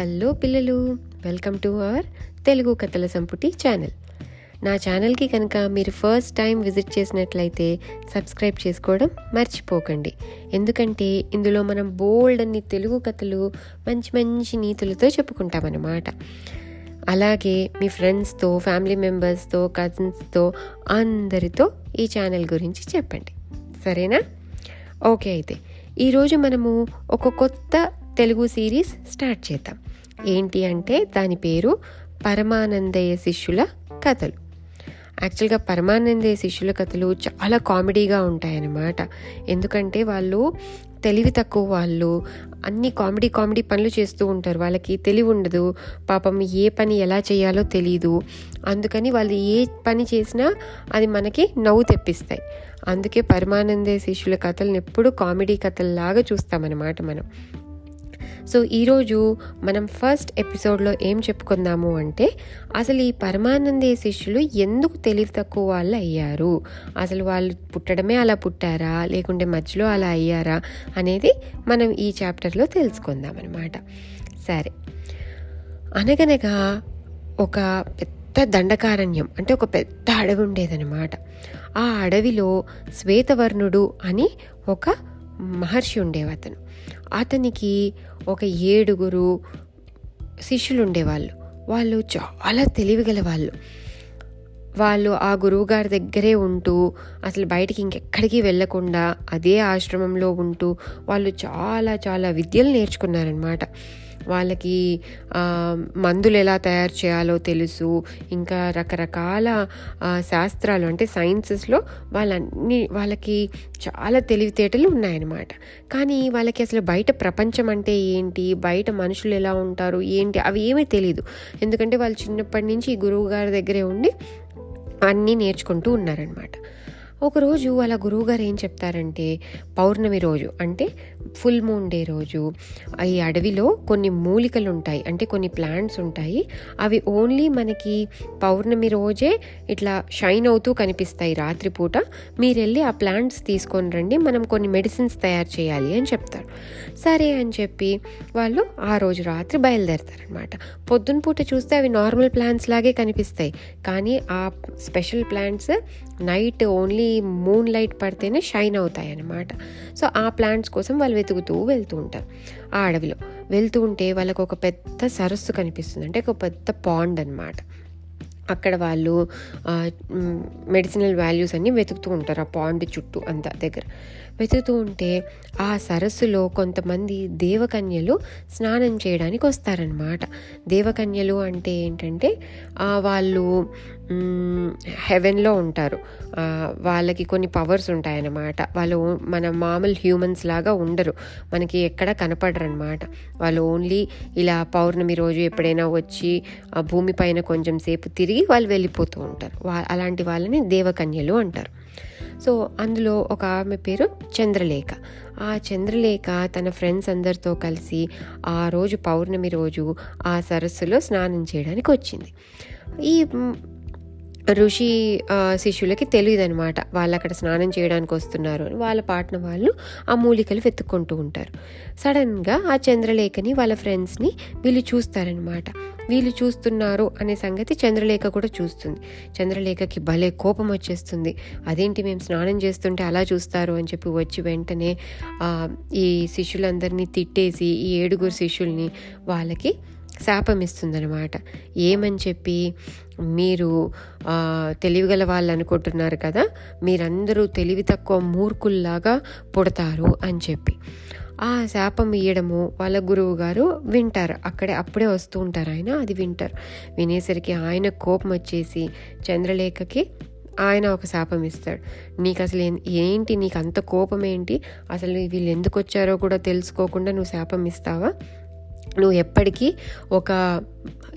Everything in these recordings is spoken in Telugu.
హలో పిల్లలు, వెల్కమ్ టు అవర్ తెలుగు కథల సంపుటి ఛానల్. నా ఛానల్కి కనుక మీరు ఫస్ట్ టైం విజిట్ చేసినట్లయితే సబ్స్క్రైబ్ చేసుకోవడం మర్చిపోకండి. ఎందుకంటే ఇందులో మనం బోల్డ్ అన్ని తెలుగు కథలు మంచి మంచి నీతులతో చెప్పుకుంటామన్నమాట. అలాగే మీ ఫ్రెండ్స్తో, ఫ్యామిలీ మెంబర్స్తో, కజిన్స్తో అందరితో ఈ ఛానల్ గురించి చెప్పండి. సరేనా? ఓకే, అయితే ఈరోజు మనము ఒక కొత్త తెలుగు సిరీస్ స్టార్ట్ చేద్దాం. ఏంటి అంటే దాని పేరు పరమానందయ్య శిష్యుల కథలు. యాక్చువల్గా పరమానందయ్య శిష్యుల కథలు చాలా కామెడీగా ఉంటాయన్నమాట. ఎందుకంటే వాళ్ళు తెలివి తక్కువ వాళ్ళు, అన్ని కామెడీ పనులు చేస్తూ ఉంటారు. వాళ్ళకి తెలివి ఉండదు, పాపం ఏ పని ఎలా చేయాలో తెలీదు. అందుకని వాళ్ళు ఏ పని చేసినా అది మనకి నవ్వు తెప్పిస్తాయి. అందుకే పరమానందయ్య శిష్యుల కథలను ఎప్పుడు కామెడీ కథల్లాగా చూస్తామన్నమాట మనం. సో ఈరోజు మనం ఫస్ట్ ఎపిసోడ్లో ఏం చెప్పుకుందాము అంటే, అసలు ఈ పరమానందయ్య శిష్యులు ఎందుకు తెలివి తక్కువ వాళ్ళు అయ్యారు, అసలు వాళ్ళు పుట్టడమే అలా పుట్టారా లేకుంటే మధ్యలో అలా అయ్యారా అనేది మనం ఈ చాప్టర్లో తెలుసుకుందాం అన్నమాట. సరే, అనగనగా ఒక పెద్ద దండకారణ్యం, అంటే ఒక పెద్ద అడవి ఉండేదన్నమాట. ఆ అడవిలో శ్వేతవర్ణుడు అని ఒక మహర్షి ఉండేవాతను. అతనికి ఒక 7 శిష్యులు ఉండేవాళ్ళు. వాళ్ళు చాలా తెలివిగల వాళ్ళు. వాళ్ళు ఆ గురువుగారి దగ్గరే ఉంటూ, అసలు బయటికి ఇంకెక్కడికి వెళ్ళకుండా అదే ఆశ్రమంలో ఉంటూ వాళ్ళు చాలా చాలా విద్యలు నేర్చుకున్నారనమాట. వాళ్ళకి మందులు ఎలా తయారు చేయాలో తెలుసు, ఇంకా రకరకాల శాస్త్రాలు అంటే సైన్సెస్లో వాళ్ళకి చాలా తెలివితేటలు ఉన్నాయన్నమాట. కానీ వాళ్ళకి అసలు బయట ప్రపంచం అంటే ఏంటి, బయట మనుషులు ఎలా ఉంటారు ఏంటి అవి ఏమీ తెలీదు. ఎందుకంటే వాళ్ళు చిన్నప్పటి నుంచి గురువు గారి దగ్గరే ఉండి అన్నీ నేర్చుకుంటూ ఉన్నారనమాట. ఒకరోజు వాళ్ళ గురువుగారు ఏం చెప్తారంటే, పౌర్ణమి రోజు అంటే ఫుల్ మూన్ డే రోజు ఈ అడవిలో కొన్ని మూలికలు ఉంటాయి, అంటే కొన్ని ప్లాంట్స్ ఉంటాయి. అవి ఓన్లీ మనకి పౌర్ణమి రోజే ఇట్లా షైన్ అవుతూ కనిపిస్తాయి రాత్రిపూట. మీరు వెళ్ళి ఆ ప్లాంట్స్ తీసుకొని రండి, మనం కొన్ని మెడిసిన్స్ తయారు చేయాలి అని చెప్తారు. సరే అని చెప్పి వాళ్ళు ఆ రోజు రాత్రి బయలుదేరతారనమాట. పొద్దున పూట చూస్తే అవి నార్మల్ ప్లాంట్స్ లాగే కనిపిస్తాయి, కానీ ఆ special plants night only moon light పడితేనే షైన్ అవుతాయి అన్నమాట. సో ఆ ప్లాంట్స్ కోసం వాళ్ళు వెళ్తూ ఉంటారు ఆ అడవిలో. వెళ్తూ ఉంటే వాళ్ళకు ఒక పెద్ద సరస్సు కనిపిస్తుంది, అంటే ఒక పెద్ద పాండ్ అన్నమాట. అక్కడ వాళ్ళు మెడిసినల్ వాల్యూస్ అన్నీ వెతుకుతూ ఉంటారు ఆ పాండ్ చుట్టూ అంతా దగ్గర. వెతుకుతూ ఉంటే ఆ సరస్సులో కొంతమంది దేవకన్యలు స్నానం చేయడానికి వస్తారనమాట. దేవకన్యలు అంటే ఏంటంటే వాళ్ళు హెవెన్లో ఉంటారు, వాళ్ళకి కొన్ని పవర్స్ ఉంటాయన్నమాట. వాళ్ళు మన మామూలు హ్యూమన్స్ లాగా ఉండరు, మనకి ఎక్కడ కనపడరు అనమాట. వాళ్ళు ఓన్లీ ఇలా పౌర్ణమి రోజు ఎప్పుడైనా వచ్చి ఆ భూమి పైన కొంచెం సేపు తిరిగి వాళ్ళు వెళ్ళిపోతూ ఉంటారు. అలాంటి వాళ్ళని దేవకన్యలు అంటారు. సో అందులో ఒక ఆమె పేరు చంద్రలేఖ. ఆ చంద్రలేఖ తన ఫ్రెండ్స్ అందరితో కలిసి ఆ రోజు పౌర్ణమి రోజు ఆ సరస్సులో స్నానం చేయడానికి వచ్చింది. ఈ ఋషి శిష్యులకి తెలియదు అనమాట, వాళ్ళు అక్కడ స్నానం చేయడానికి వస్తున్నారు. వాళ్ళ పాటన వాళ్ళు ఆ మూలికలు వెతుక్కుంటూ ఉంటారు. సడన్గా ఆ చంద్రలేఖని వాళ్ళ ఫ్రెండ్స్ని వీళ్ళు చూస్తారనమాట. వీళ్ళు చూస్తున్నారు అనే సంగతి చంద్రలేఖ కూడా చూస్తుంది. చంద్రలేఖకి భలే కోపం వచ్చేస్తుంది, అదేంటి మేము స్నానం చేస్తుంటే అలా చూస్తారు అని చెప్పి వచ్చి వెంటనే ఈ శిష్యులందరినీ తిట్టేసి ఈ 7 శిష్యుల్ని వాళ్ళకి శాపమిస్తుందనమాట. ఏమని చెప్పి, మీరు తెలివిగల వాళ్ళు అనుకుంటున్నారు కదా, మీరందరూ తెలివి తక్కువ మూర్ఖుల్లాగా పుడతారు అని చెప్పి ఆ శాపం ఇయ్యడము వాళ్ళ గురువు గారు వింటారు. అప్పుడే వస్తూ ఉంటారు ఆయన. అది వింటారు. వినేసరికి ఆయన కోపం వచ్చేసి చంద్రలేఖకి ఆయన ఒక శాపం ఇస్తాడు. నీకు అసలు ఏంటి, నీకు అంత కోపం ఏంటి, అసలు వీళ్ళు ఎందుకు వచ్చారో కూడా తెలుసుకోకుండా నువ్వు శాపం ఇస్తావా, నువ్వు ఎప్పటికీ ఒక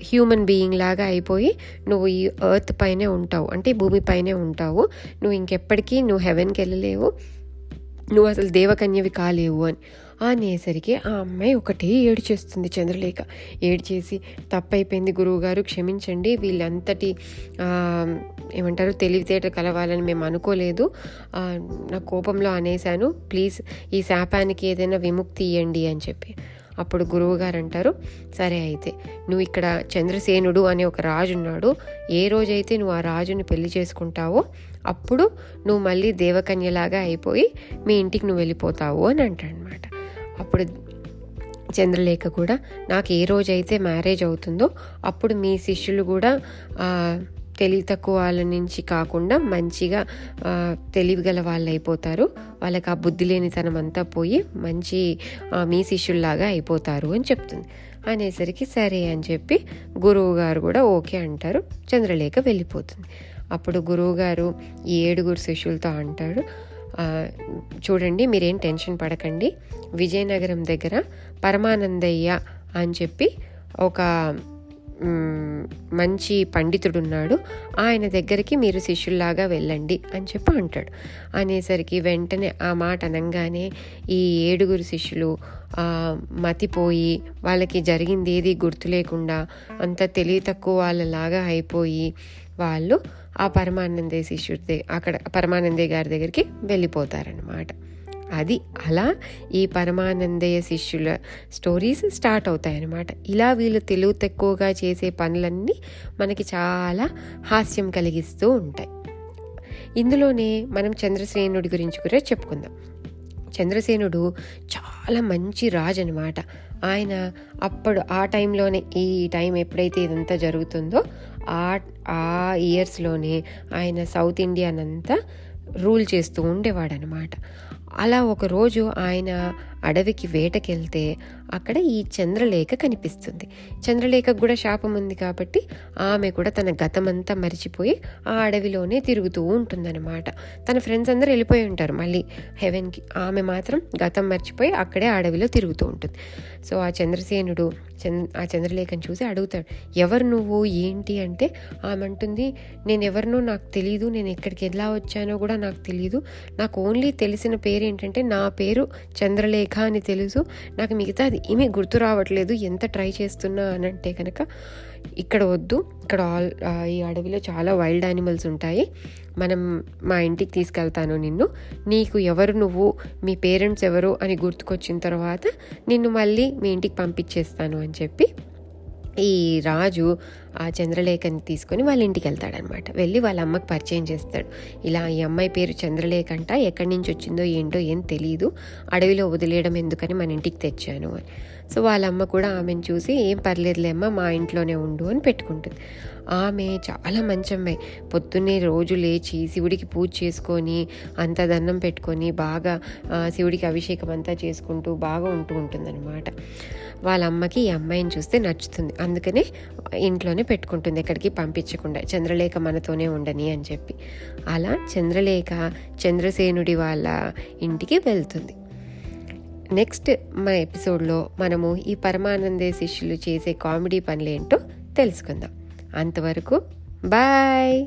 హ్యూమన్ బీయింగ్ లాగా అయిపోయి నువ్వు ఈ ఎర్త్ పైనే ఉంటావు, అంటే భూమి పైనే ఉంటావు, నువ్వు ఇంకెప్పటికీ నువ్వు హెవెన్కి వెళ్ళలేవు, నువ్వు అసలు దేవకన్యవి కాలేవు అని అనేసరికి ఆ అమ్మాయి ఒకటే ఏడ్చేస్తుంది. చంద్రలేఖ ఏడ్చేసి, తప్పైపోయింది గురువుగారు, క్షమించండి, వీళ్ళంతటి ఏమంటారు తెలివితేట కలవాలని మేము అనుకోలేదు, నా కోపంలో అనేశాను, ప్లీజ్ ఈ శాపానికి ఏదైనా విముక్తి ఇవ్వండి అని చెప్పి అప్పుడు గురువుగారు అంటారు, సరే అయితే నువ్వు ఇక్కడ చంద్రసేనుడు అనే ఒక రాజు ఉన్నాడు, ఏ రోజైతే నువ్వు ఆ రాజుని పెళ్లి చేసుకుంటావో అప్పుడు నువ్వు మళ్ళీ దేవకన్యలాగా అయిపోయి మీ ఇంటికి నువ్వు వెళ్ళిపోతావు అని అంటాడనమాట. అప్పుడు చంద్రలేఖ కూడా, నాకు ఏ రోజైతే మ్యారేజ్ అవుతుందో అప్పుడు మీ శిష్యులు కూడా తెలివి తక్కువ వాళ్ళ నుంచి కాకుండా మంచిగా తెలివిగల వాళ్ళు అయిపోతారు, వాళ్ళకి ఆ బుద్ధి లేనితనం అంతా పోయి మంచి మీ శిష్యుల్లాగా అయిపోతారు అని చెప్తుంది. అనేసరికి సరే అని చెప్పి గురువుగారు కూడా ఓకే అంటారు, చంద్రలేఖ వెళ్ళిపోతుంది. అప్పుడు గురువుగారు ఈ 7 శిష్యులతో అంటాడు, చూడండి మీరేం టెన్షన్ పడకండి, విజయనగరం దగ్గర పరమానందయ్య అని చెప్పి ఒక మంచి పండితుడున్నాడు, ఆయన దగ్గరికి మీరు శిష్యుల్లాగా వెళ్ళండి అని చెప్పి అంటాడు. అనేసరికి వెంటనే ఆ మాట అనగానే ఈ 7 శిష్యులు మతిపోయి వాళ్ళకి జరిగింది ఏది గుర్తు లేకుండా అంత తెలివి తక్కువ వాళ్ళలాగా అయిపోయి వాళ్ళు ఆ పరమానందయ్య అక్కడ పరమానందయ్య గారి దగ్గరికి వెళ్ళిపోతారన్నమాట. అది అలా ఈ పరమానందయ్య శిష్యుల స్టోరీస్ స్టార్ట్ అవుతాయన్నమాట. ఇలా వీళ్ళు తెలుగు తక్కువగా చేసే పనులన్నీ మనకి చాలా హాస్యం కలిగిస్తూ ఉంటాయి. ఇందులోనే మనం చంద్రసేనుడి గురించి కూడా చెప్పుకుందాం. చంద్రసేనుడు చాలా మంచి రాజు అనమాట. ఆయన అప్పుడు ఆ టైంలోనే, ఈ టైం ఎప్పుడైతే ఇదంతా జరుగుతుందో ఆ ఇయర్స్లోనే ఆయన సౌత్ ఇండియానంతా రూల్ చేస్తూ ఉండేవాడనమాట. అలా ఒకరోజు ఆయన అడవికి వేటకి వెళ్తే అక్కడ ఈ చంద్రలేఖ కనిపిస్తుంది. చంద్రలేఖకు కూడా శాపం ఉంది కాబట్టి ఆమె కూడా తన గతమంతా మరిచిపోయి ఆ అడవిలోనే తిరుగుతూ ఉంటుందన్నమాట. తన ఫ్రెండ్స్ అందరూ వెళ్ళిపోయి ఉంటారు మళ్ళీ హెవెన్కి, ఆమె మాత్రం గతం మర్చిపోయి అక్కడే అడవిలో తిరుగుతూ ఉంటుంది. సో ఆ చంద్రసేనుడు ఆ చంద్రలేఖను చూసి అడుగుతాడు, ఎవరు నువ్వు ఏంటి అంటే ఆమె అంటుంది, నేను ఎవరినో నాకు తెలీదు, నేను ఎక్కడికి ఎలా వచ్చానో కూడా నాకు తెలీదు, నాకు ఓన్లీ తెలిసిన పేరు ఏంటంటే నా పేరు చంద్రలేఖ అని తెలుసు, నాకు మిగతా అది ఏమీ గుర్తు రావట్లేదు, ఎంత ట్రై చేస్తున్నా అని అంటే కనుక ఇక్కడ వద్దు, ఇక్కడ ఈ అడవిలో చాలా వైల్డ్ యానిమల్స్ ఉంటాయి, మనం మా ఇంటికి తీసుకెళ్తాను నిన్ను, నీకు ఎవరు నువ్వు మీ పేరెంట్స్ ఎవరు అని గుర్తుకొచ్చిన తర్వాత నిన్ను మళ్ళీ మీ ఇంటికి పంపించేస్తాను అని చెప్పి ఈ రాజు ఆ చంద్రలేఖని తీసుకొని వాళ్ళ ఇంటికి వెళ్తాడనమాట. వెళ్ళి వాళ్ళ అమ్మకి పరిచయం చేస్తాడు, ఇలా ఈ అమ్మాయి పేరు చంద్రలేఖ అంట, ఎక్కడి నుంచి వచ్చిందో ఏంటో ఏం తెలీదు, అడవిలో వదిలేయడం ఎందుకని మన ఇంటికి తెచ్చాను అని. సో వాళ్ళ అమ్మ కూడా ఆమెను చూసి ఏం పర్లేదులే అమ్మ, మా ఇంట్లోనే ఉండు అని పెట్టుకుంటుంది. ఆమె చాలా మంచి అమ్మాయి, పొద్దున్నే రోజు లేచి శివుడికి పూజ చేసుకొని అంత దండం పెట్టుకొని బాగా శివుడికి అభిషేకం అంతా చేసుకుంటూ బాగా ఉంటూ ఉంటుందన్నమాట. వాళ్ళ అమ్మకి ఈ అమ్మాయిని చూస్తే నచ్చుతుంది, అందుకనే ఇంట్లోనే పెట్టుకుంటుంది, ఎక్కడికి పంపించకుండా చంద్రలేఖ మనతోనే ఉండని అని చెప్పి. అలా చంద్రలేఖ చంద్రసేనుడి వాళ్ళ ఇంటికి వెళ్తుంది. నెక్స్ట్ మా ఎపిసోడ్లో మనము ఈ పరమానందే శిష్యులు చేసే కామెడీ పనులేంటో తెలుసుకుందాం. అంతవరకు బాయ్.